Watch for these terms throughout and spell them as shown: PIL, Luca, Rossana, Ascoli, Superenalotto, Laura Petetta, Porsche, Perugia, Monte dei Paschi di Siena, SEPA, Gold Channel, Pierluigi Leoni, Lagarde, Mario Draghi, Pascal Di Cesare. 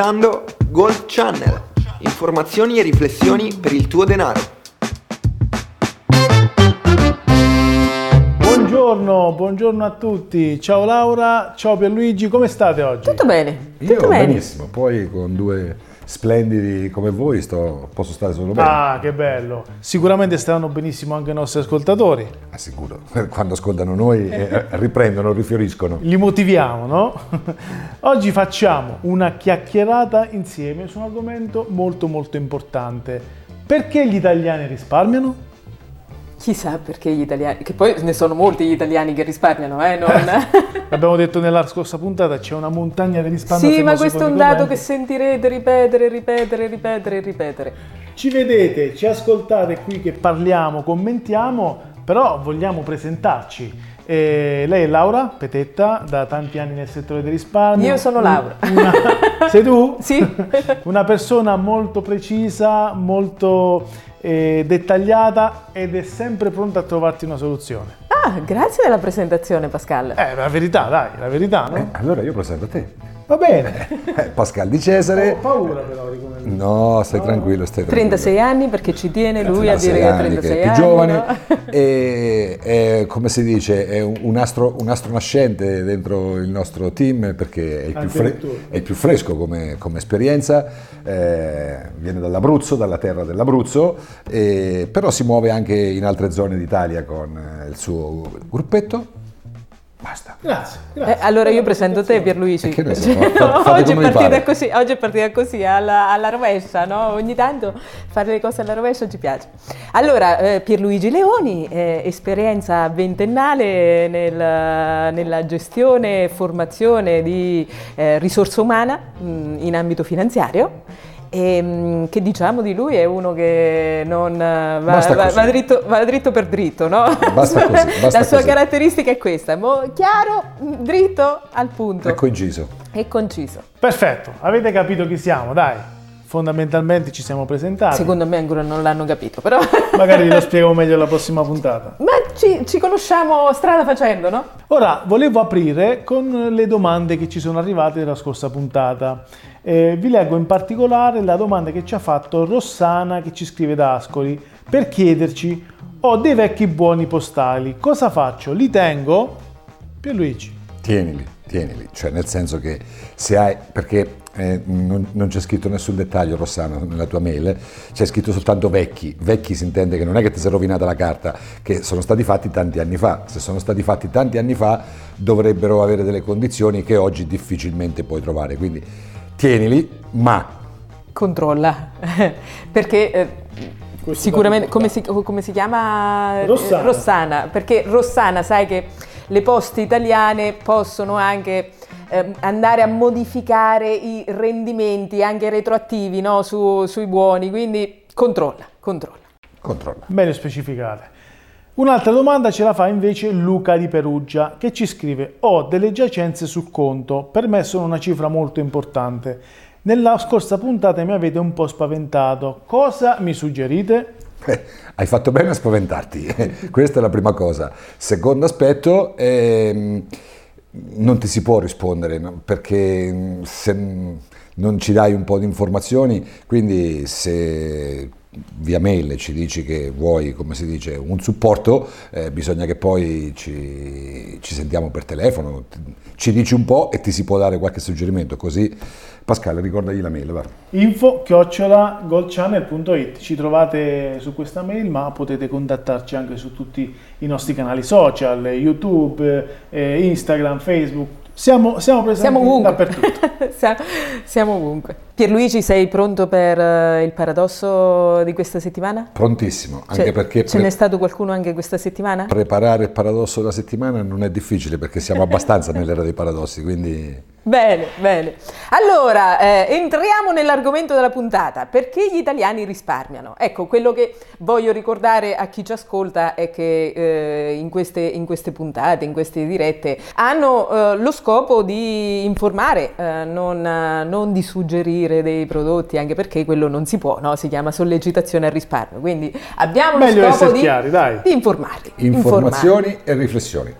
ascoltando Gold Channel, informazioni e riflessioni per il tuo denaro. Buongiorno a tutti, ciao Laura, ciao Pierluigi, come state oggi? Tutto bene, Io benissimo, poi con due splendidi come voi posso stare solo bene. Ah, che bello, sicuramente staranno benissimo anche i nostri ascoltatori. Ah, sicuro, quando ascoltano noi riprendono, rifioriscono. Li motiviamo, no? Oggi facciamo una chiacchierata insieme su un argomento molto molto importante. Perché gli italiani risparmiano? Chissà perché gli italiani, che poi ne sono molti gli italiani che risparmiano, L'abbiamo detto nella scorsa puntata, c'è una montagna di risparmio. Sì, ma questo è un dato che sentirete ripetere. Ci vedete, ci ascoltate qui che parliamo, commentiamo, però vogliamo presentarci. Lei è Laura Petetta, da tanti anni nel settore del risparmio. Io sono Laura. Sei tu? Sì. Una persona molto precisa, molto dettagliata ed è sempre pronta a trovarti una soluzione. Ah, grazie della presentazione, Pascal. La verità, dai, la verità, no? Allora io presento a te. Va bene. Pascal Di Cesare. Ho paura però di come... No, stai tranquillo. 36 anni perché ci tiene lui a dire che ha 36 anni. È più giovane, no? E come si dice, è un astro nascente dentro il nostro team perché è il più fresco come esperienza, viene dall'Abruzzo, dalla terra dell'Abruzzo, però si muove anche in altre zone d'Italia con il suo gruppetto. Basta. Grazie. Allora io presento te, Pierluigi. Oggi è partita così alla rovescia, no? Ogni tanto fare le cose alla rovescia ci piace. Allora, Pierluigi Leoni, esperienza ventennale nella gestione e formazione di risorsa umana in ambito finanziario. E che diciamo di lui è uno che non va dritto per dritto, no? Basta la sua caratteristica è questa, chiaro, dritto al punto. È conciso. Perfetto, avete capito chi siamo, dai. Fondamentalmente ci siamo presentati. Secondo me ancora non l'hanno capito, però. Magari lo spiego meglio la prossima puntata. Ma ci conosciamo strada facendo, no? Ora, volevo aprire con le domande che ci sono arrivate della scorsa puntata. Vi leggo in particolare la domanda che ci ha fatto Rossana, che ci scrive da Ascoli, per chiederci: ho dei vecchi buoni postali, cosa faccio? Li tengo? Pierluigi. Tienili, cioè nel senso che se hai, perché non c'è scritto nessun dettaglio, Rossana, nella tua mail, c'è scritto soltanto vecchi si intende che non è che ti sei rovinata la carta, che sono stati fatti tanti anni fa, se sono stati fatti tanti anni fa dovrebbero avere delle condizioni che oggi difficilmente puoi trovare, quindi tienili, ma... Controlla, perché... sicuramente, come si chiama? Rossana, perché Rossana sai che... Le poste italiane possono anche andare a modificare i rendimenti anche retroattivi, no? Sui buoni, quindi controlla. Meglio specificare. Un'altra domanda ce la fa invece Luca di Perugia, che ci scrive: ho delle giacenze sul conto, per me sono una cifra molto importante. Nella scorsa puntata mi avete un po' spaventato, cosa mi suggerite? Hai fatto bene a spaventarti, questa è la prima cosa. Secondo aspetto, non ti si può rispondere, no? Perché se non ci dai un po' di informazioni, quindi se via mail ci dici che vuoi, come si dice, un supporto, bisogna che poi ci sentiamo per telefono, ci dici un po' e ti si può dare qualche suggerimento, così. Pascal, ricordagli la mail, va. info@goldchannel.it. Ci trovate su questa mail, ma potete contattarci anche su tutti i nostri canali social, YouTube, Instagram, Facebook. Siamo presenti dappertutto. Siamo ovunque. Pierluigi, sei pronto per il paradosso di questa settimana? Prontissimo, anche perché... Ce n'è stato qualcuno anche questa settimana? Preparare il paradosso della settimana non è difficile, perché siamo abbastanza nell'era dei paradossi, quindi... Bene. Allora, entriamo nell'argomento della puntata. Perché gli italiani risparmiano? Ecco, quello che voglio ricordare a chi ci ascolta è che in queste puntate, in queste dirette, hanno lo scopo di informare, non di suggerire dei prodotti, anche perché quello non si può, no? Si chiama sollecitazione al risparmio. Quindi abbiamo lo scopo di informarvi. Informazioni e riflessioni.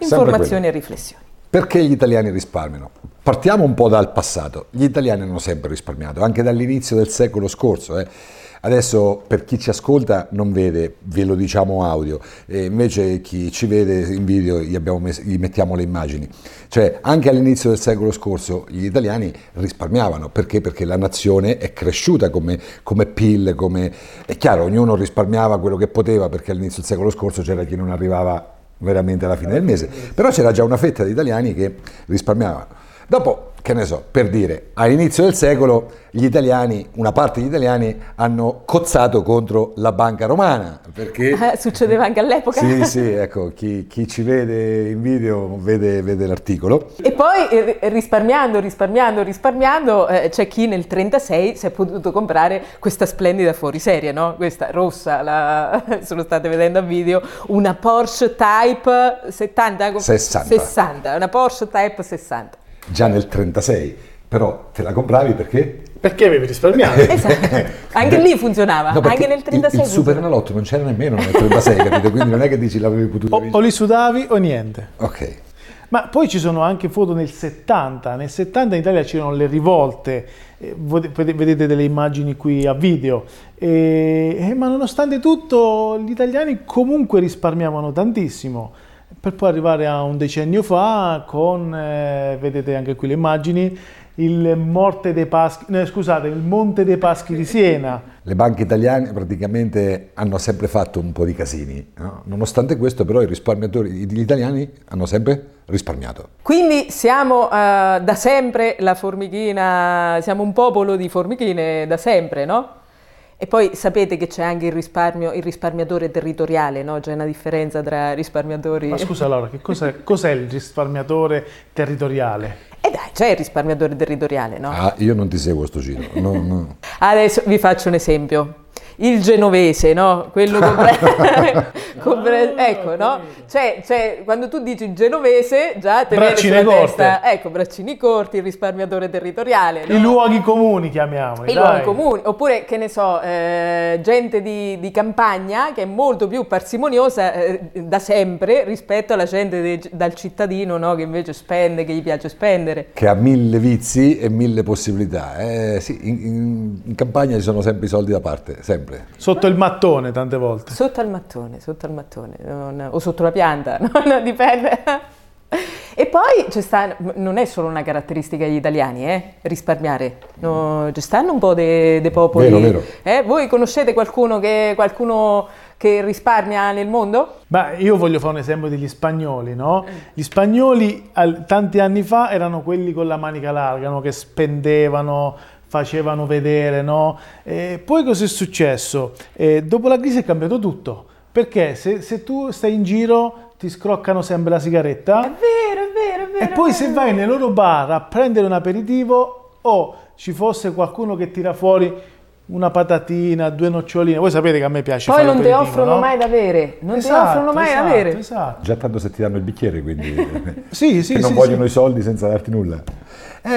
Perché gli italiani risparmiano? Partiamo un po' dal passato. Gli italiani hanno sempre risparmiato, anche dall'inizio del secolo scorso. Adesso per chi ci ascolta non vede, ve lo diciamo audio, e invece chi ci vede in video gli mettiamo le immagini. Cioè anche all'inizio del secolo scorso gli italiani risparmiavano, perché? Perché la nazione è cresciuta come PIL, come... È chiaro, ognuno risparmiava quello che poteva, perché all'inizio del secolo scorso c'era chi non arrivava veramente alla fine del mese, però c'era già una fetta di italiani che risparmiavano. Dopo, che ne so, per dire, all'inizio del secolo gli italiani, una parte degli italiani hanno cozzato contro la banca romana, perché... succedeva anche all'epoca. Sì, ecco, chi ci vede in video vede l'articolo. E poi risparmiando, c'è chi nel 1936 si è potuto comprare questa splendida fuoriserie, no? Questa rossa, se lo state vedendo a video, una Porsche Type 60, una Porsche Type 60. Già nel 36, però te la compravi perché? Perché avevi risparmiato. Esatto. Anche lì funzionava, no, anche nel 36. Il superenalotto non c'era nemmeno nel 36, capito? Quindi non è che dici l'avevi potuto o li sudavi o niente. Ok. Ma poi ci sono anche foto nel 70. Nel 70 in Italia c'erano le rivolte, vedete delle immagini qui a video, ma nonostante tutto gli italiani comunque risparmiavano tantissimo, per poi arrivare a un decennio fa con, vedete anche qui le immagini, il Monte dei Paschi di Siena. Le banche italiane praticamente hanno sempre fatto un po' di casini, no? Nonostante questo però gli italiani hanno sempre risparmiato. Quindi siamo da sempre la formichina, siamo un popolo di formichine da sempre, no? E poi sapete che c'è anche il risparmiatore territoriale, no? C'è una differenza tra risparmiatori... Ma scusa Laura, che cos'è il risparmiatore territoriale? C'è il risparmiatore territoriale, no? Ah, io non ti seguo sto giro, no. Adesso vi faccio un esempio. Il genovese, no? Quello ecco, no? Cioè, quando tu dici genovese, già te vedi sulla testa. Ecco, braccini corti, il risparmiatore territoriale. No? I luoghi comuni, chiamiamoli. I luoghi comuni. Oppure, che ne so, gente di campagna che è molto più parsimoniosa da sempre rispetto alla gente dal cittadino, no? Che invece spende, che gli piace spendere. Che ha mille vizi e mille possibilità. Sì, in campagna ci sono sempre i soldi da parte, sempre. Sotto il mattone tante volte. Sotto al mattone, non, o sotto la pianta, no, dipende. E poi non è solo una caratteristica degli italiani, risparmiare. No, ci stanno un po' dei popoli. Vero. Voi conoscete qualcuno che risparmia nel mondo? Io voglio fare un esempio degli spagnoli, no? Gli spagnoli tanti anni fa erano quelli con la manica larga, no? Che spendevano, facevano vedere, no? E poi cos'è successo? Dopo la crisi è cambiato tutto, perché se tu stai in giro ti scroccano sempre la sigaretta. È vero. E poi se vai nei loro bar a prendere un aperitivo ci fosse qualcuno che tira fuori una patatina, due noccioline, voi sapete che a me piace fare l'aperitivo. Poi non ti offrono mai da bere, Esatto. Già tanto se ti danno il bicchiere, quindi i soldi senza darti nulla.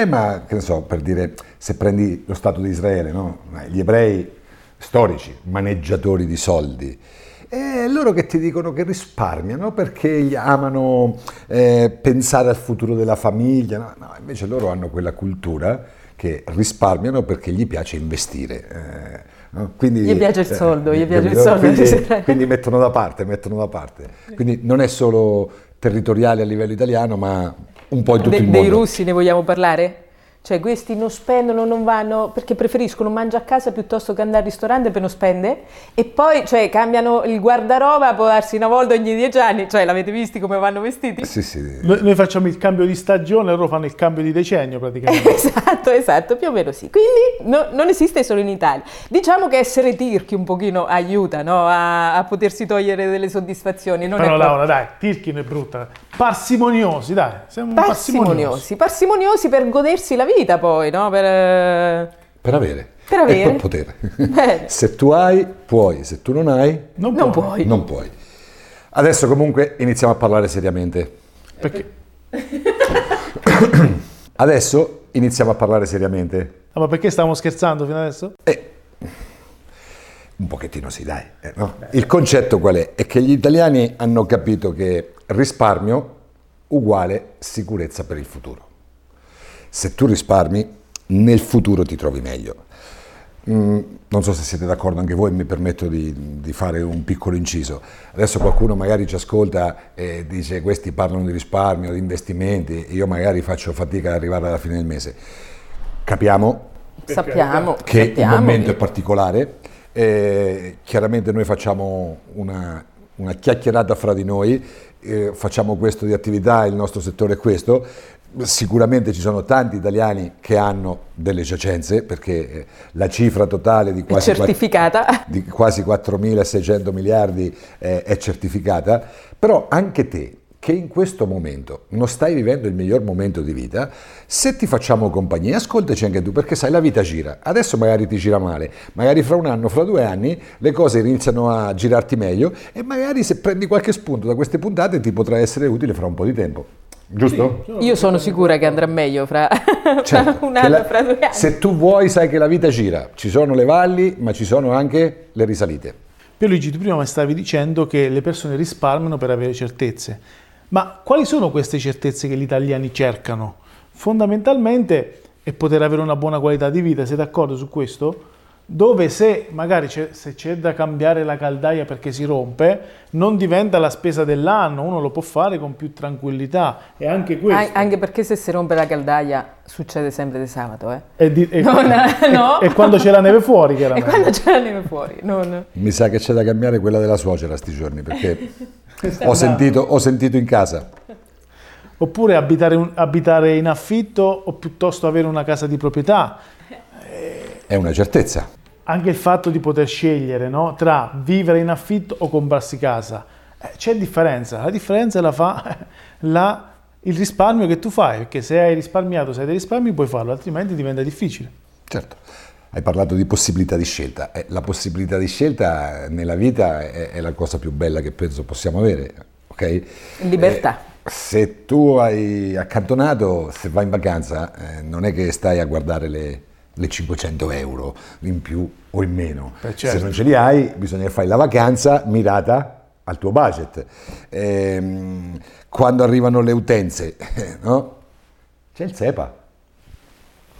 Ma che ne so, per dire, se prendi lo Stato di Israele, no? Gli ebrei storici, maneggiatori di soldi, e loro che ti dicono che risparmiano perché gli amano pensare al futuro della famiglia, no? Invece loro hanno quella cultura che risparmiano perché gli piace investire, no? Quindi, gli piace il soldo, quindi mettono da parte. Quindi non è solo territoriale a livello italiano, ma un po' in tutto il mondo. Dei russi ne vogliamo parlare? Cioè questi non spendono, non vanno, perché preferiscono mangiare a casa piuttosto che andare al ristorante per non spendere, e poi cambiano il guardaroba, può darsi una volta ogni 10 anni, cioè l'avete visti come vanno vestiti? Sì. Noi facciamo il cambio di stagione, loro fanno il cambio di decennio praticamente. Esatto, più o meno sì. Quindi non esiste solo in Italia. Diciamo che essere tirchi un pochino aiuta, no? a potersi togliere delle soddisfazioni. Però Laura, dai, tirchi non è brutta. Parsimoniosi, dai. Siamo parsimoniosi per godersi la vita poi, no? Per avere. E per potere. Se tu hai, puoi. Se tu non hai, non puoi. Adesso comunque iniziamo a parlare seriamente. Ma perché stavamo scherzando fino adesso? Un pochettino sì, dai. No? Il concetto qual è? È che gli italiani hanno capito che risparmio uguale sicurezza per il futuro. se tu risparmi, nel futuro ti trovi meglio. Non so se siete d'accordo anche voi, mi permetto di fare un piccolo inciso. Adesso qualcuno magari ci ascolta e dice: questi parlano di risparmio, di investimenti, io magari faccio fatica ad arrivare alla fine del mese. Capiamo, sappiamo che il momento è particolare, chiaramente noi facciamo una chiacchierata fra di noi, facciamo questo di attività, il nostro settore è questo. Sicuramente ci sono tanti italiani che hanno delle giacenze, perché la cifra totale di quasi, certificata. Di quasi 4.600 miliardi è certificata, però anche te che in questo momento non stai vivendo il miglior momento di vita, se ti facciamo compagnia, ascoltaci anche tu, perché sai, la vita gira, adesso magari ti gira male, magari fra un anno, fra 2 anni le cose iniziano a girarti meglio e magari se prendi qualche spunto da queste puntate ti potrà essere utile fra un po' di tempo. Giusto? Sì, io sono sicura che andrà meglio fra, certo, fra un anno, fra 2 anni. Se tu vuoi, sai che la vita gira, ci sono le valli ma ci sono anche le risalite. Pierluigi, tu prima mi stavi dicendo che le persone risparmiano per avere certezze, ma quali sono queste certezze che gli italiani cercano? Fondamentalmente è poter avere una buona qualità di vita, sei d'accordo su questo? Dove se magari se c'è da cambiare la caldaia perché si rompe, non diventa la spesa dell'anno, uno lo può fare con più tranquillità. E anche questo. Anche perché se si rompe la caldaia succede sempre di sabato. E quando c'è la neve fuori, chiaramente. E quando c'è la neve fuori. Non. Mi sa che c'è da cambiare quella della suocera sti giorni, perché ho sentito in casa. Oppure abitare in affitto o piuttosto avere una casa di proprietà. È una certezza. Anche il fatto di poter scegliere, no? Tra vivere in affitto o comprarsi casa, c'è differenza, la differenza la fa il risparmio che tu fai, perché se hai risparmiato, se hai dei risparmi puoi farlo, altrimenti diventa difficile. Certo, hai parlato di possibilità di scelta, la possibilità di scelta nella vita è la cosa più bella che penso possiamo avere, ok? Libertà. Se tu hai accantonato, se vai in vacanza, non è che stai a guardare le 500 euro in più o in meno. Certo. Se non ce li hai, bisogna fare la vacanza mirata al tuo budget. Quando arrivano le utenze, no? C'è il SEPA.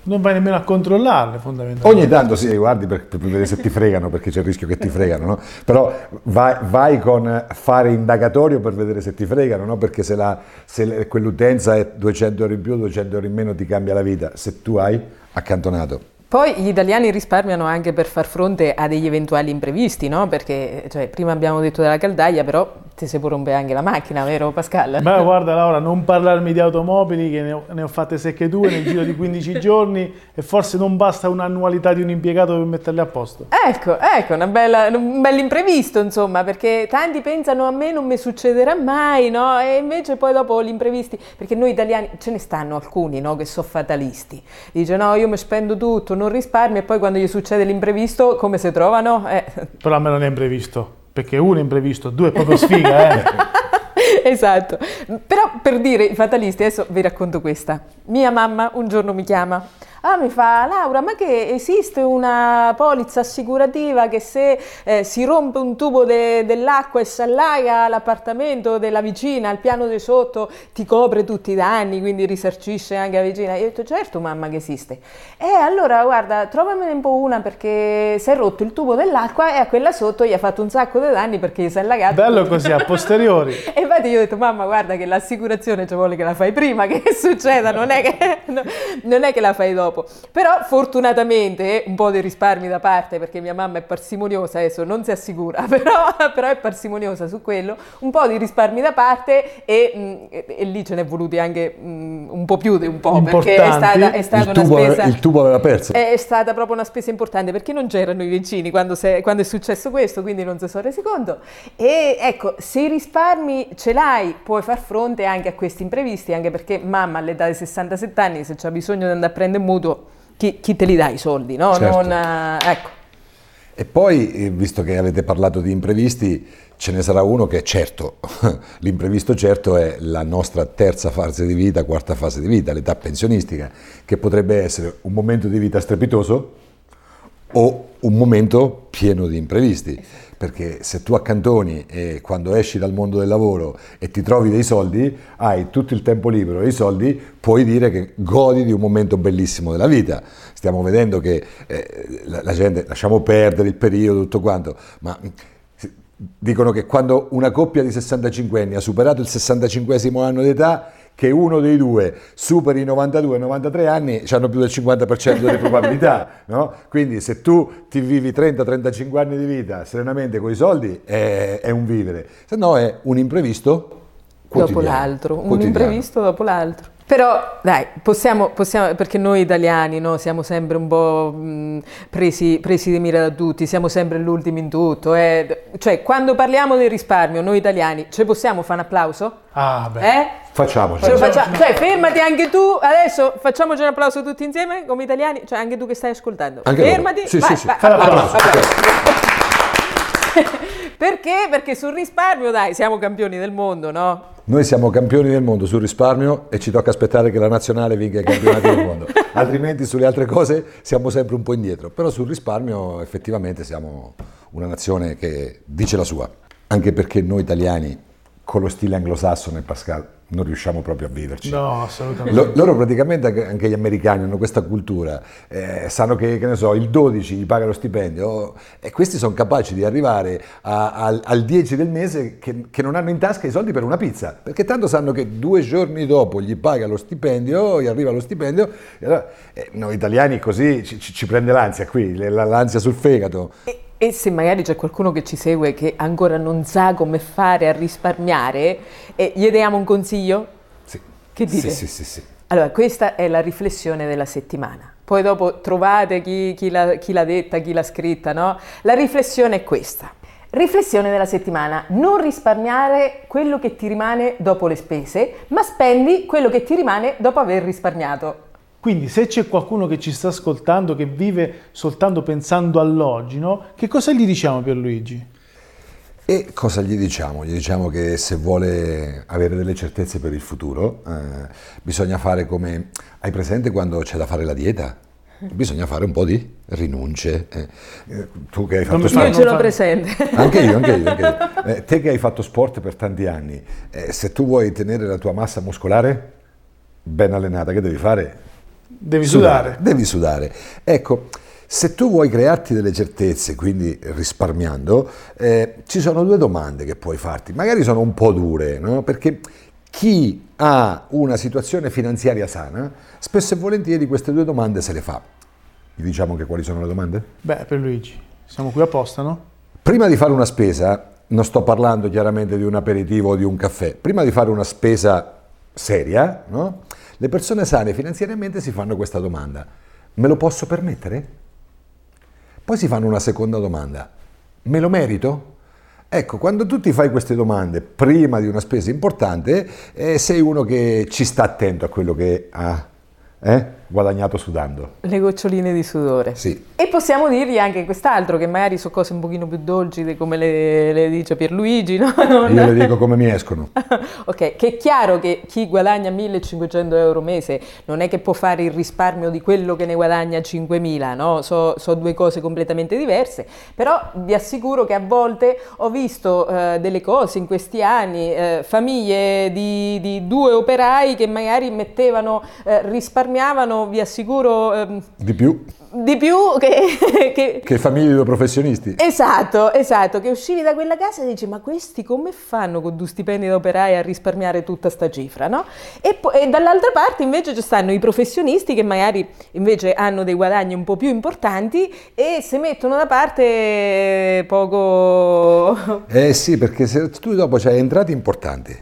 Non vai nemmeno a controllarle, fondamentalmente. Ogni tanto sì, guardi per vedere se ti fregano, perché c'è il rischio che ti fregano, no? Però vai con fare indagatorio per vedere se ti fregano, no? Perché se quell'utenza è 200 euro in più, 200 euro in meno, ti cambia la vita. Se tu hai accantonato. Poi gli italiani risparmiano anche per far fronte a degli eventuali imprevisti, no? Perché cioè, prima abbiamo detto della caldaia, però ti si può rompere anche la macchina, vero Pascal? Ma guarda Laura, non parlarmi di automobili, che ne ho fatte secche 2 nel giro di 15 giorni e forse non basta un'annualità di un impiegato per metterle a posto. Ecco, un bel imprevisto, insomma, perché tanti pensano a me non mi succederà mai, no? E invece poi dopo gli imprevisti, perché noi italiani, ce ne stanno alcuni, no? Che sono fatalisti, dice no, io mi spendo tutto, non risparmio, e poi quando gli succede l'imprevisto come si trovano? Però a me non è imprevisto, perché 1 è imprevisto, 2 è proprio sfiga. Esatto, però per dire i fatalisti, adesso vi racconto questa. Mia mamma un giorno mi chiama, mi fa: Laura, ma che esiste una polizza assicurativa che se si rompe un tubo dell'acqua e si allaga l'appartamento della vicina al piano di sotto ti copre tutti i danni, quindi risarcisce anche la vicina? Io ho detto: certo mamma che esiste. Allora guarda, trovamene un po' una, perché si è rotto il tubo dell'acqua e a quella sotto gli ha fatto un sacco di danni perché si è allagato. Bello così a posteriori. E infatti io ho detto: mamma guarda che l'assicurazione ci vuole che la fai prima che succeda, non è che la fai dopo. Però fortunatamente un po' di risparmi da parte, perché mia mamma è parsimoniosa, adesso non si assicura, però è parsimoniosa su quello, un po' di risparmi da parte e lì ce ne è voluti anche un po' più di un po', importanti. Perché è stata una spesa, il tubo aveva perso. È stata proprio una spesa importante, perché non c'erano i vicini quando è successo questo, quindi non si sono resi conto. E ecco, se i risparmi ce l'hai puoi far fronte anche a questi imprevisti, anche perché mamma all'età di 67 anni se c'ha bisogno di andare a prendere chi te li dà i soldi, no? Certo. Ecco. E poi, visto che avete parlato di imprevisti, ce ne sarà uno che è certo. L'imprevisto certo è la nostra quarta fase di vita, l'età pensionistica, che potrebbe essere un momento di vita strepitoso o un momento pieno di imprevisti, perché se tu accantoni e quando esci dal mondo del lavoro e ti trovi dei soldi, hai tutto il tempo libero e i soldi, puoi dire che godi di un momento bellissimo della vita. Stiamo vedendo che la gente, lasciamo perdere il periodo, tutto quanto, ma dicono che quando una coppia di 65 anni ha superato il 65esimo anno d'età, che uno dei due superi i 92-93 anni, hanno più del 50% di probabilità, no? Quindi se tu ti vivi 30-35 anni di vita serenamente con i soldi, è un vivere, se no è un imprevisto dopo l'altro, imprevisto dopo l'altro. Però dai, possiamo perché noi italiani, no, siamo sempre un po' presi di mira da tutti, siamo sempre l'ultimi in tutto, cioè quando parliamo del risparmio noi italiani ce possiamo fare un applauso? Ah beh, facciamocelo. Cioè fermati anche tu, adesso facciamoci un applauso tutti insieme come italiani, cioè anche tu che stai ascoltando, anche fermati, sì, vai, applauso. Perché sul risparmio dai, siamo campioni del mondo, no? Noi siamo campioni del mondo sul risparmio e ci tocca aspettare che la nazionale vinca i campionati del mondo, altrimenti sulle altre cose siamo sempre un po' indietro, però sul risparmio effettivamente siamo una nazione che dice la sua, anche perché noi italiani con lo stile anglosassone e Pascal non riusciamo proprio a viverci. No, assolutamente. Loro praticamente, anche gli americani hanno questa cultura, sanno che ne so, il 12 gli paga lo stipendio e questi sono capaci di arrivare al 10 del mese che non hanno in tasca i soldi per una pizza, perché tanto sanno che 2 giorni dopo gli paga lo stipendio, gli arriva lo stipendio, e allora, noi italiani così ci prende l'ansia qui, l'ansia sul fegato. E se magari c'è qualcuno che ci segue che ancora non sa come fare a risparmiare, gli diamo un consiglio? Sì. Che dite? Sì. Allora, questa è la riflessione della settimana. Poi dopo trovate chi l'ha detta, chi l'ha scritta, no? La riflessione è questa. Riflessione della settimana. Non risparmiare quello che ti rimane dopo le spese, ma spendi quello che ti rimane dopo aver risparmiato. Quindi se c'è qualcuno che ci sta ascoltando, che vive soltanto pensando all'oggi, no? Che cosa gli diciamo, Pierluigi? E cosa gli diciamo? Gli diciamo che se vuole avere delle certezze per il futuro, bisogna fare come... Hai presente quando c'è da fare la dieta? Bisogna fare un po' di rinunce. Tu che hai fatto sport... Io ce l'ho presente. Anche io. Te che hai fatto sport per tanti anni, se tu vuoi tenere la tua massa muscolare ben allenata, che devi fare? Devi sudare. Ecco, se tu vuoi crearti delle certezze, quindi risparmiando, ci sono 2 domande che puoi farti. Magari sono un po' dure, no? Perché chi ha una situazione finanziaria sana, spesso e volentieri queste 2 domande se le fa. Vi diciamo che quali sono le domande? Beh, Pierluigi, siamo qui apposta, no? Prima di fare una spesa, non sto parlando chiaramente di un aperitivo o di un caffè, prima di fare una spesa seria, no? Le persone sane finanziariamente si fanno questa domanda: me lo posso permettere? Poi si fanno una seconda domanda: me lo merito? Ecco, quando tu ti fai queste domande prima di una spesa importante, sei uno che ci sta attento a quello che ha guadagnato sudando. Le goccioline di sudore. Sì. E possiamo dirgli anche quest'altro, che magari sono cose un pochino più dolci, come le dice Pierluigi, no? Io le dico come mi escono. Ok, che è chiaro che chi guadagna 1.500 euro mese non è che può fare il risparmio di quello che ne guadagna 5.000, no? So 2 cose completamente diverse, però vi assicuro che a volte ho visto delle cose in questi anni, famiglie di 2 operai che magari mettevano, risparmiavano, vi assicuro, di più che famiglie di 2 professionisti. Esatto, che uscivi da quella casa e dici: ma questi come fanno con 2 stipendi da operai a risparmiare tutta sta cifra, no? E dall'altra parte invece ci stanno i professionisti che magari invece hanno dei guadagni un po' più importanti e se mettono da parte poco. Sì, perché se tu dopo c'hai entrate importanti,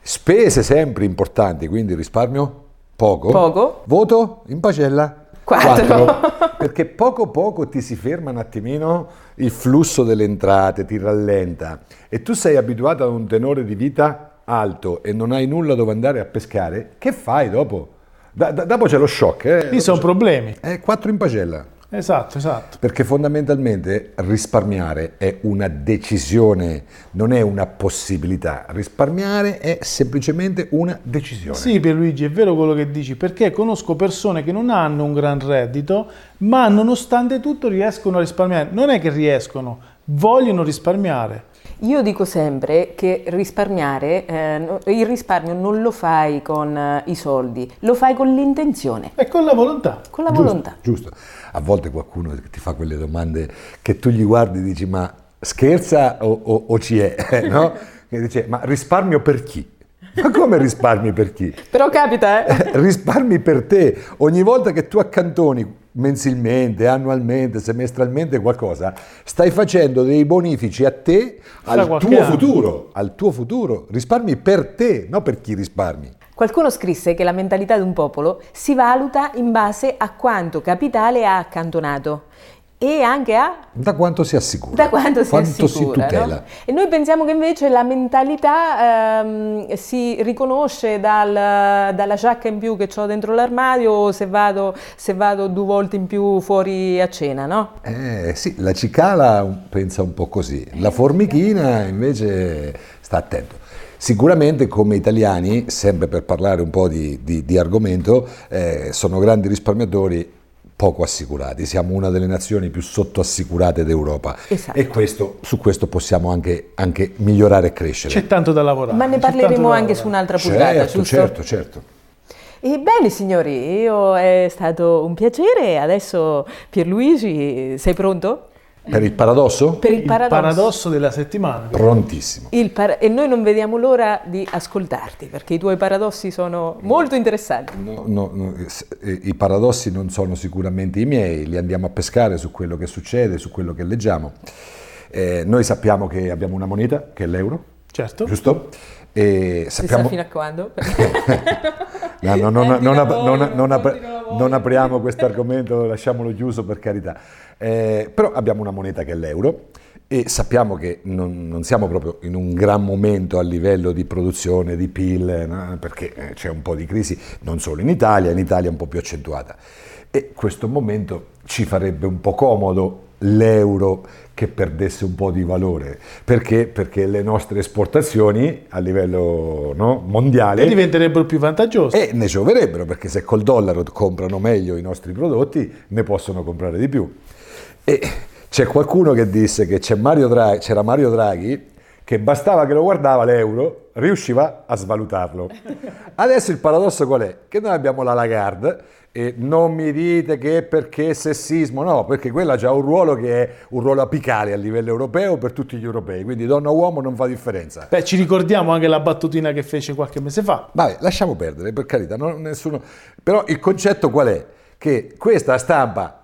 spese sempre importanti, quindi risparmio Poco. Voto in pagella 4. Perché poco ti si ferma un attimino il flusso delle entrate, ti rallenta e tu sei abituato ad un tenore di vita alto e non hai nulla dove andare a pescare. Che fai dopo? Dopo c'è lo shock. Lì sono problemi. 4 in pagella. Esatto, esatto. Perché fondamentalmente risparmiare è una decisione, non è una possibilità. Risparmiare è semplicemente una decisione. Sì, Pierluigi, è vero quello che dici, perché conosco persone che non hanno un gran reddito, ma nonostante tutto riescono a risparmiare. Non è che riescono, vogliono risparmiare. Io dico sempre che risparmiare, il risparmio non lo fai con i soldi, lo fai con l'intenzione. E con la volontà. Con la volontà. Giusto. A volte qualcuno ti fa quelle domande che tu gli guardi e dici ma scherza o ci è, no? Che dice ma risparmio per chi? Ma come risparmi per chi? Però capita, eh? Risparmi per te. Ogni volta che tu accantoni mensilmente, annualmente, semestralmente qualcosa, stai facendo dei bonifici a te, al tuo futuro. Al tuo futuro. Risparmi per te, non per chi risparmi. Qualcuno scrisse che la mentalità di un popolo si valuta in base a quanto capitale ha accantonato. E anche a? Da quanto si assicura. Da quanto si tutela. No? E noi pensiamo che invece la mentalità si riconosce dalla giacca in più che ho dentro l'armadio o se vado due volte in più fuori a cena, no? Sì, la cicala pensa un po' così, la formichina invece sta attento. Sicuramente come italiani, sempre per parlare un po' di argomento, sono grandi risparmiatori poco assicurati, siamo una delle nazioni più sottoassicurate d'Europa. Esatto. E su questo possiamo anche migliorare e crescere. C'è tanto da lavorare. Ma ne parleremo anche su un'altra puntata, certo, giusto? Certo. Ebbene signori, è stato un piacere, adesso Pierluigi, sei pronto? Per il paradosso? Per il paradosso della settimana. Prontissimo. E noi non vediamo l'ora di ascoltarti, perché i tuoi paradossi sono molto interessanti. No, i paradossi non sono sicuramente i miei, li andiamo a pescare su quello che succede, su quello che leggiamo. Noi sappiamo che abbiamo una moneta, che è l'euro. Certo. Giusto? E sappiamo... Si sa fino a quando? Non apriamo questo argomento, lasciamolo chiuso per carità. Però abbiamo una moneta che è l'euro e sappiamo che non siamo proprio in un gran momento a livello di produzione, di PIL, no? Perché c'è un po' di crisi, non solo in Italia è un po' più accentuata. E questo momento ci farebbe un po' comodo l'euro che perdesse un po' di valore, perché le nostre esportazioni a livello mondiale diventerebbero più vantaggiose e ne gioverebbero, perché se col dollaro comprano meglio i nostri prodotti ne possono comprare di più. E c'è qualcuno che disse che c'era Mario Draghi che bastava che lo guardava l'euro, riusciva a svalutarlo. Adesso il paradosso qual è? Che noi abbiamo la Lagarde e non mi dite che perché sessismo, no, perché quella ha un ruolo che è un ruolo apicale a livello europeo per tutti gli europei, quindi donna o uomo non fa differenza. Beh, ci ricordiamo anche la battutina che fece qualche mese fa. Vabbè, lasciamo perdere, per carità, nessuno... Però il concetto qual è? Che questa stampa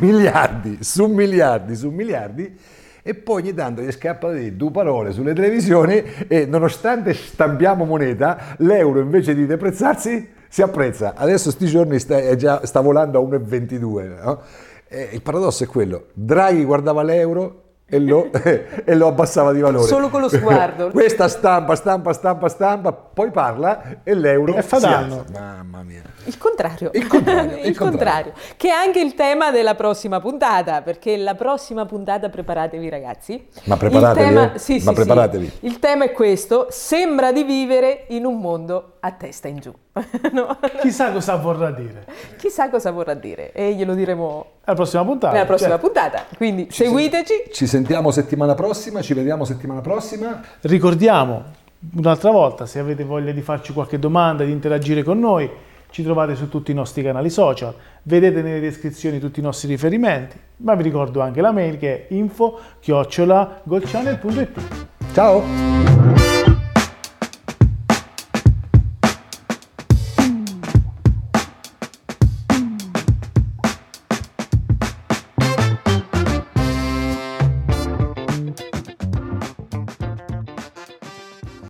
miliardi su miliardi e poi ogni tanto gli scappano di due parole sulle televisioni e nonostante stampiamo moneta, l'euro invece di deprezzarsi si apprezza. Adesso sti giorni sta volando a 1,22, no? Il paradosso è quello, Draghi guardava l'euro e lo abbassava di valore. Solo con lo sguardo. Questa stampa, poi parla e l'euro e fa danno. Mamma mia. Il contrario. Che è anche il tema della prossima puntata, perché la prossima puntata, preparatevi ragazzi. Ma preparatevi. Preparatevi. Il tema è questo, sembra di vivere in un mondo a testa in giù. No. Chissà cosa vorrà dire e glielo diremo alla prossima puntata. Quindi seguiteci. Ci sentiamo settimana prossima, ci vediamo settimana prossima. Ricordiamo un'altra volta, se avete voglia di farci qualche domanda, di interagire con noi, ci trovate su tutti i nostri canali social, vedete nelle descrizioni tutti i nostri riferimenti, ma vi ricordo anche la mail che è info@goldchannel.it. Ciao!